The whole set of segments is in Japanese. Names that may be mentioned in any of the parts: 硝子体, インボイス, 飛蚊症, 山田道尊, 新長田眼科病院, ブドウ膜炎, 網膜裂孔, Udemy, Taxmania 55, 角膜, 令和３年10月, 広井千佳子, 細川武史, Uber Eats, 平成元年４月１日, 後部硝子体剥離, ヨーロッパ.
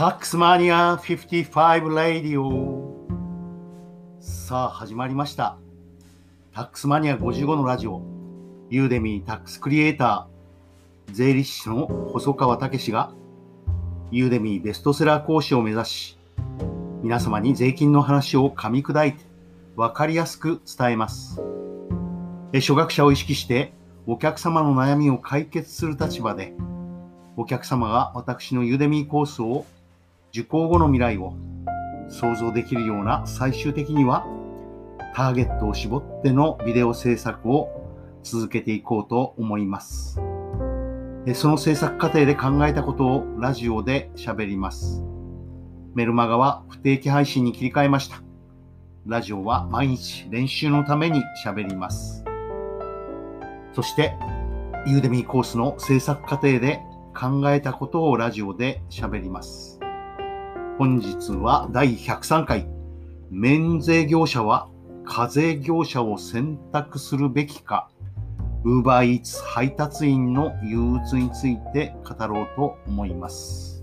Taxmania 55 Radio。 さあ始まりました。 Taxmania 55のラジオ。 Udemy タックスクリエイター税理士の細川武史が Udemy ベストセラー講師を目指し、皆様に税金の話を噛み砕いて分かりやすく伝えます。初学者を意識してお客様の悩みを解決する立場で、お客様が私のUdemyコースを受講後の未来を想像できるような、最終的にはターゲットを絞ってのビデオ制作を続けていこうと思います。その制作過程で考えたことをラジオで喋ります。メルマガは不定期配信に切り替えました。ラジオは毎日練習のために喋ります。そしてUdemyコースの制作過程で考えたことをラジオで喋ります。本日は第103回、免税業者は課税業者を選択するべきか、Uber Eats 配達員の憂鬱について語ろうと思います。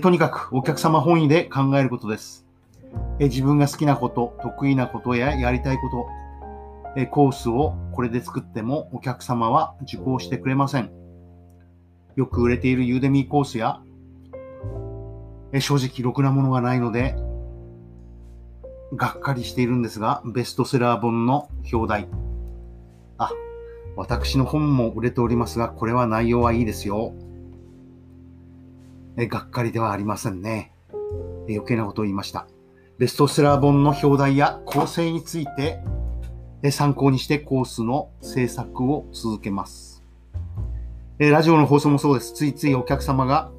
とにかくお客様本位で考えることです。自分が好きなこと、得意なことややりたいこと、コースをこれで作ってもお客様は受講してくれません。よく売れているUdemyコースや、正直ろくなものがないのでがっかりしているんですが、ベストセラー本の表題、私の本も売れておりますが、これは内容はいいですよ。がっかりではありませんね。余計なことを言いました。ベストセラー本の表題や構成について参考にしてコースの制作を続けます。ラジオの放送もそうです。ついついお客様が、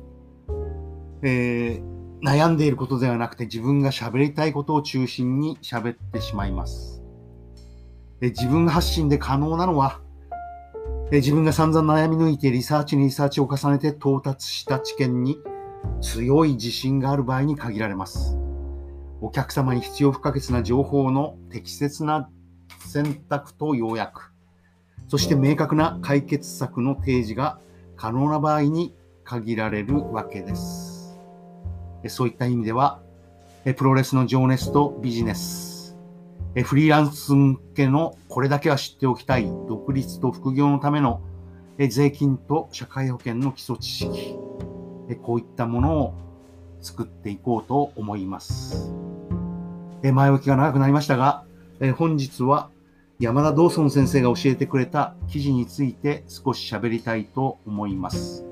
悩んでいることではなくて、自分が喋りたいことを中心に喋ってしまいます。自分発信で可能なのは、自分が散々悩み抜いてリサーチにリサーチを重ねて到達した知見に強い自信がある場合に限られます。お客様に必要不可欠な情報の適切な選択と要約、そして明確な解決策の提示が可能な場合に限られるわけです。そういった意味では、プロレスの情熱とビジネス、フリーランス向けのこれだけは知っておきたい独立と副業のための税金と社会保険の基礎知識、こういったものを作っていこうと思います。前置きが長くなりましたが、本日は山田道尊先生が教えてくれた記事について少し喋りたいと思います。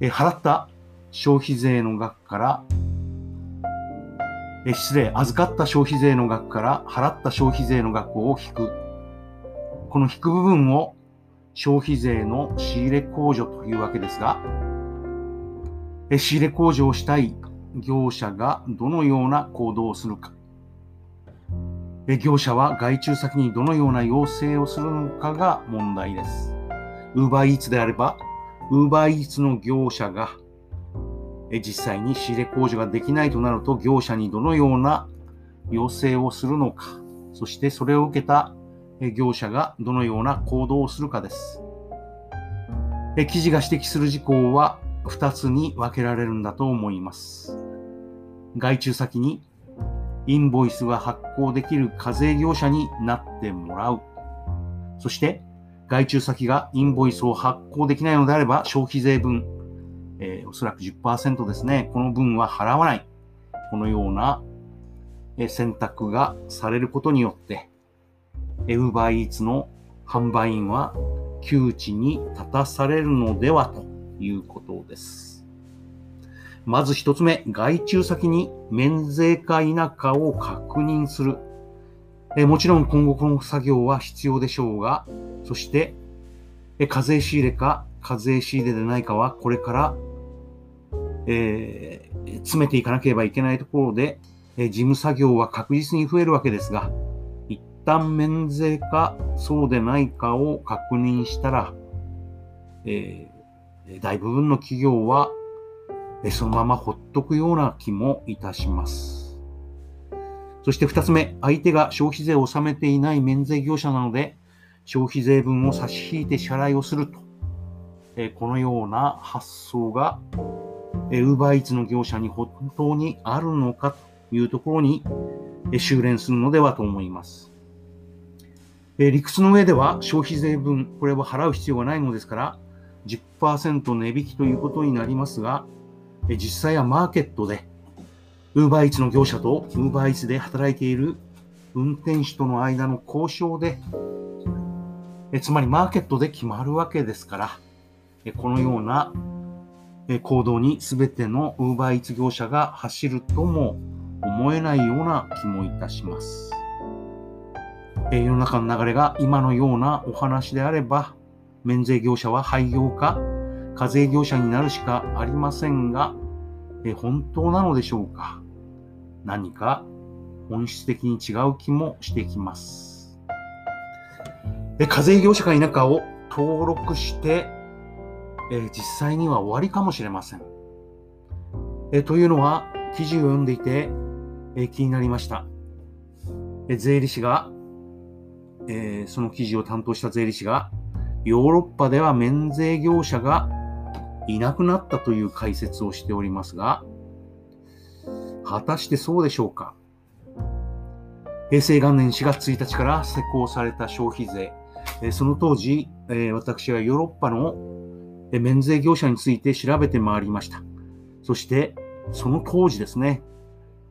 払った消費税の額から、預かった消費税の額から払った消費税の額を引く。この引く部分を消費税の仕入れ控除というわけですが、仕入れ控除をしたい業者がどのような行動をするか、業者は外注先にどのような要請をするのかが問題です。Uber Eats であれば、Uber Eats の業者が実際に仕入れ控除ができないとなると、業者にどのような要請をするのか、そしてそれを受けた業者がどのような行動をするかです。記事が指摘する事項は2つに分けられるんだと思います。外注先にインボイスが発行できる課税業者になってもらう。そして、外注先がインボイスを発行できないのであれば、消費税分、おそらく 10% ですね。この分は払わない。このような選択がされることによって、Uber Eats の販売員は窮地に立たされるのではということです。まず一つ目、外注先に免税か否かを確認する。もちろん今後この作業は必要でしょうが、そして課税仕入れか課税仕入れでないかはこれから、詰めていかなければいけないところで、事務作業は確実に増えるわけですが、一旦免税かそうでないかを確認したら、大部分の企業はそのままほっとくような気もいたします。そして二つ目、相手が消費税を納めていない免税業者なので、消費税分を差し引いて支払いをすると、このような発想が Uber Eats の業者に本当にあるのかというところに収斂するのではと思います。理屈の上では消費税分、これは払う必要がないのですから、10% 値引きということになりますが、実際はマーケットで Uber Eats の業者と Uber Eats で働いている運転手との間の交渉で、つまりマーケットで決まるわけですから、このような行動に全ての Uber Eats 業者が走るとも思えないような気もいたします。世の中の流れが今のようなお話であれば、免税業者は廃業か課税業者になるしかありませんが、本当なのでしょうか。何か本質的に違う気もしてきます。課税業者か否かを登録して、実際には終わりかもしれません。というのは記事を読んでいて、気になりました。税理士が、その記事を担当した税理士が、ヨーロッパでは免税業者がいなくなったという解説をしておりますが、果たしてそうでしょうか。平成元年4月1日から施行された消費税、その当時、私はヨーロッパの免税業者について調べて回りました。そしてその当時ですね、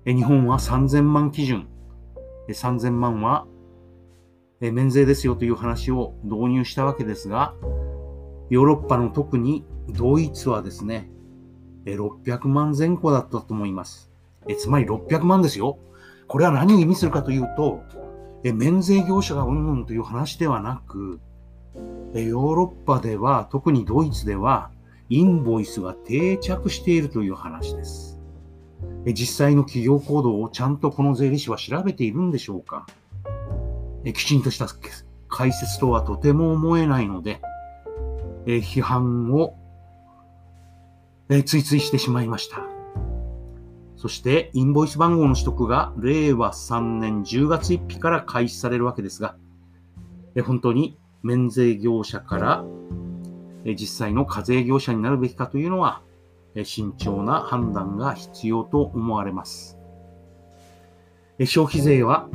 日本は3000万基準、3000万は免税ですよという話を導入したわけですが、ヨーロッパの特にドイツはですね、600万前後だったと思います。つまり600万ですよ。これは何を意味するかというと、免税業者がうんうんという話ではなく、ヨーロッパでは、特にドイツでは、インボイスが定着しているという話です。実際の企業行動をちゃんとこの税理士は調べているんでしょうか。きちんとした解説とはとても思えないので、批判を追随してしまいました。そして、インボイス番号の取得が令和3年10月1日から開始されるわけですが、本当に、免税業者から実際の課税業者になるべきかというのは慎重な判断が必要と思われます。消費税は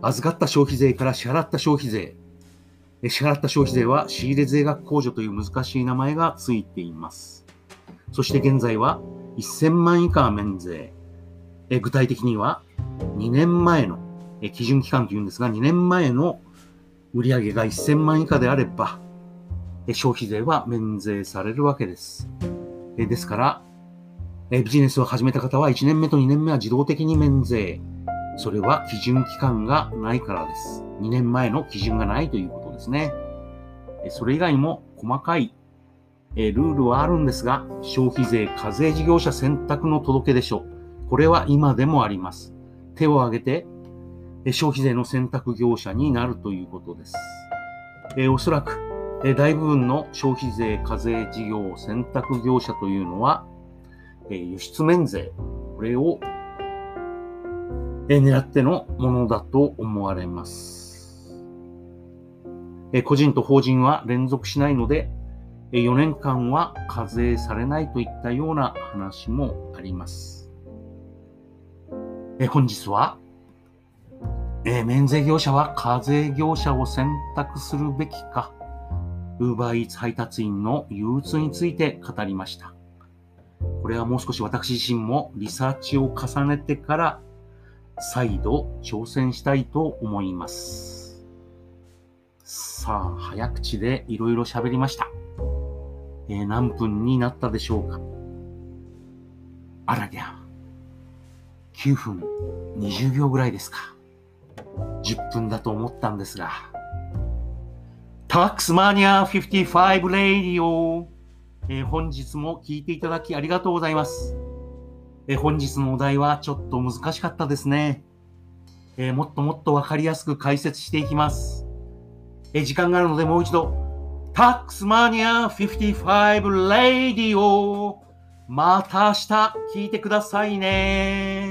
預かった消費税から支払った消費税。支払った消費税は仕入れ税額控除という難しい名前がついています。そして現在は1000万以下免税。具体的には2年前の基準期間というんですが、2年前の売上が1000万以下であれば、消費税は免税されるわけです。ですから、ビジネスを始めた方は1年目と2年目は自動的に免税。それは基準期間がないからです。2年前の基準がないということですね。それ以外にも細かいルールはあるんですが、消費税課税事業者選択の届出書。これは今でもあります。手を挙げて、消費税の選択業者になるということです。おそらく、大部分の消費税課税事業選択業者というのは、輸出免税、これを、狙ってのものだと思われます。個人と法人は連続しないので、4年間は課税されないといったような話もあります。本日は、免税業者は課税業者を選択するべきか、Uber Eats 配達員の憂鬱について語りました。これはもう少し私自身もリサーチを重ねてから再度挑戦したいと思います。さあ、早口でいろいろ喋りました。何分になったでしょうか。あらぎゃ、9分20秒ぐらいですか。10分だと思ったんですが、 Taxmania 55 Radio、本日も聞いていただきありがとうございます。本日のお題はちょっと難しかったですね。もっともっとわかりやすく解説していきます。時間があるのでもう一度 Taxmania 55 Radio、 また明日聞いてくださいね。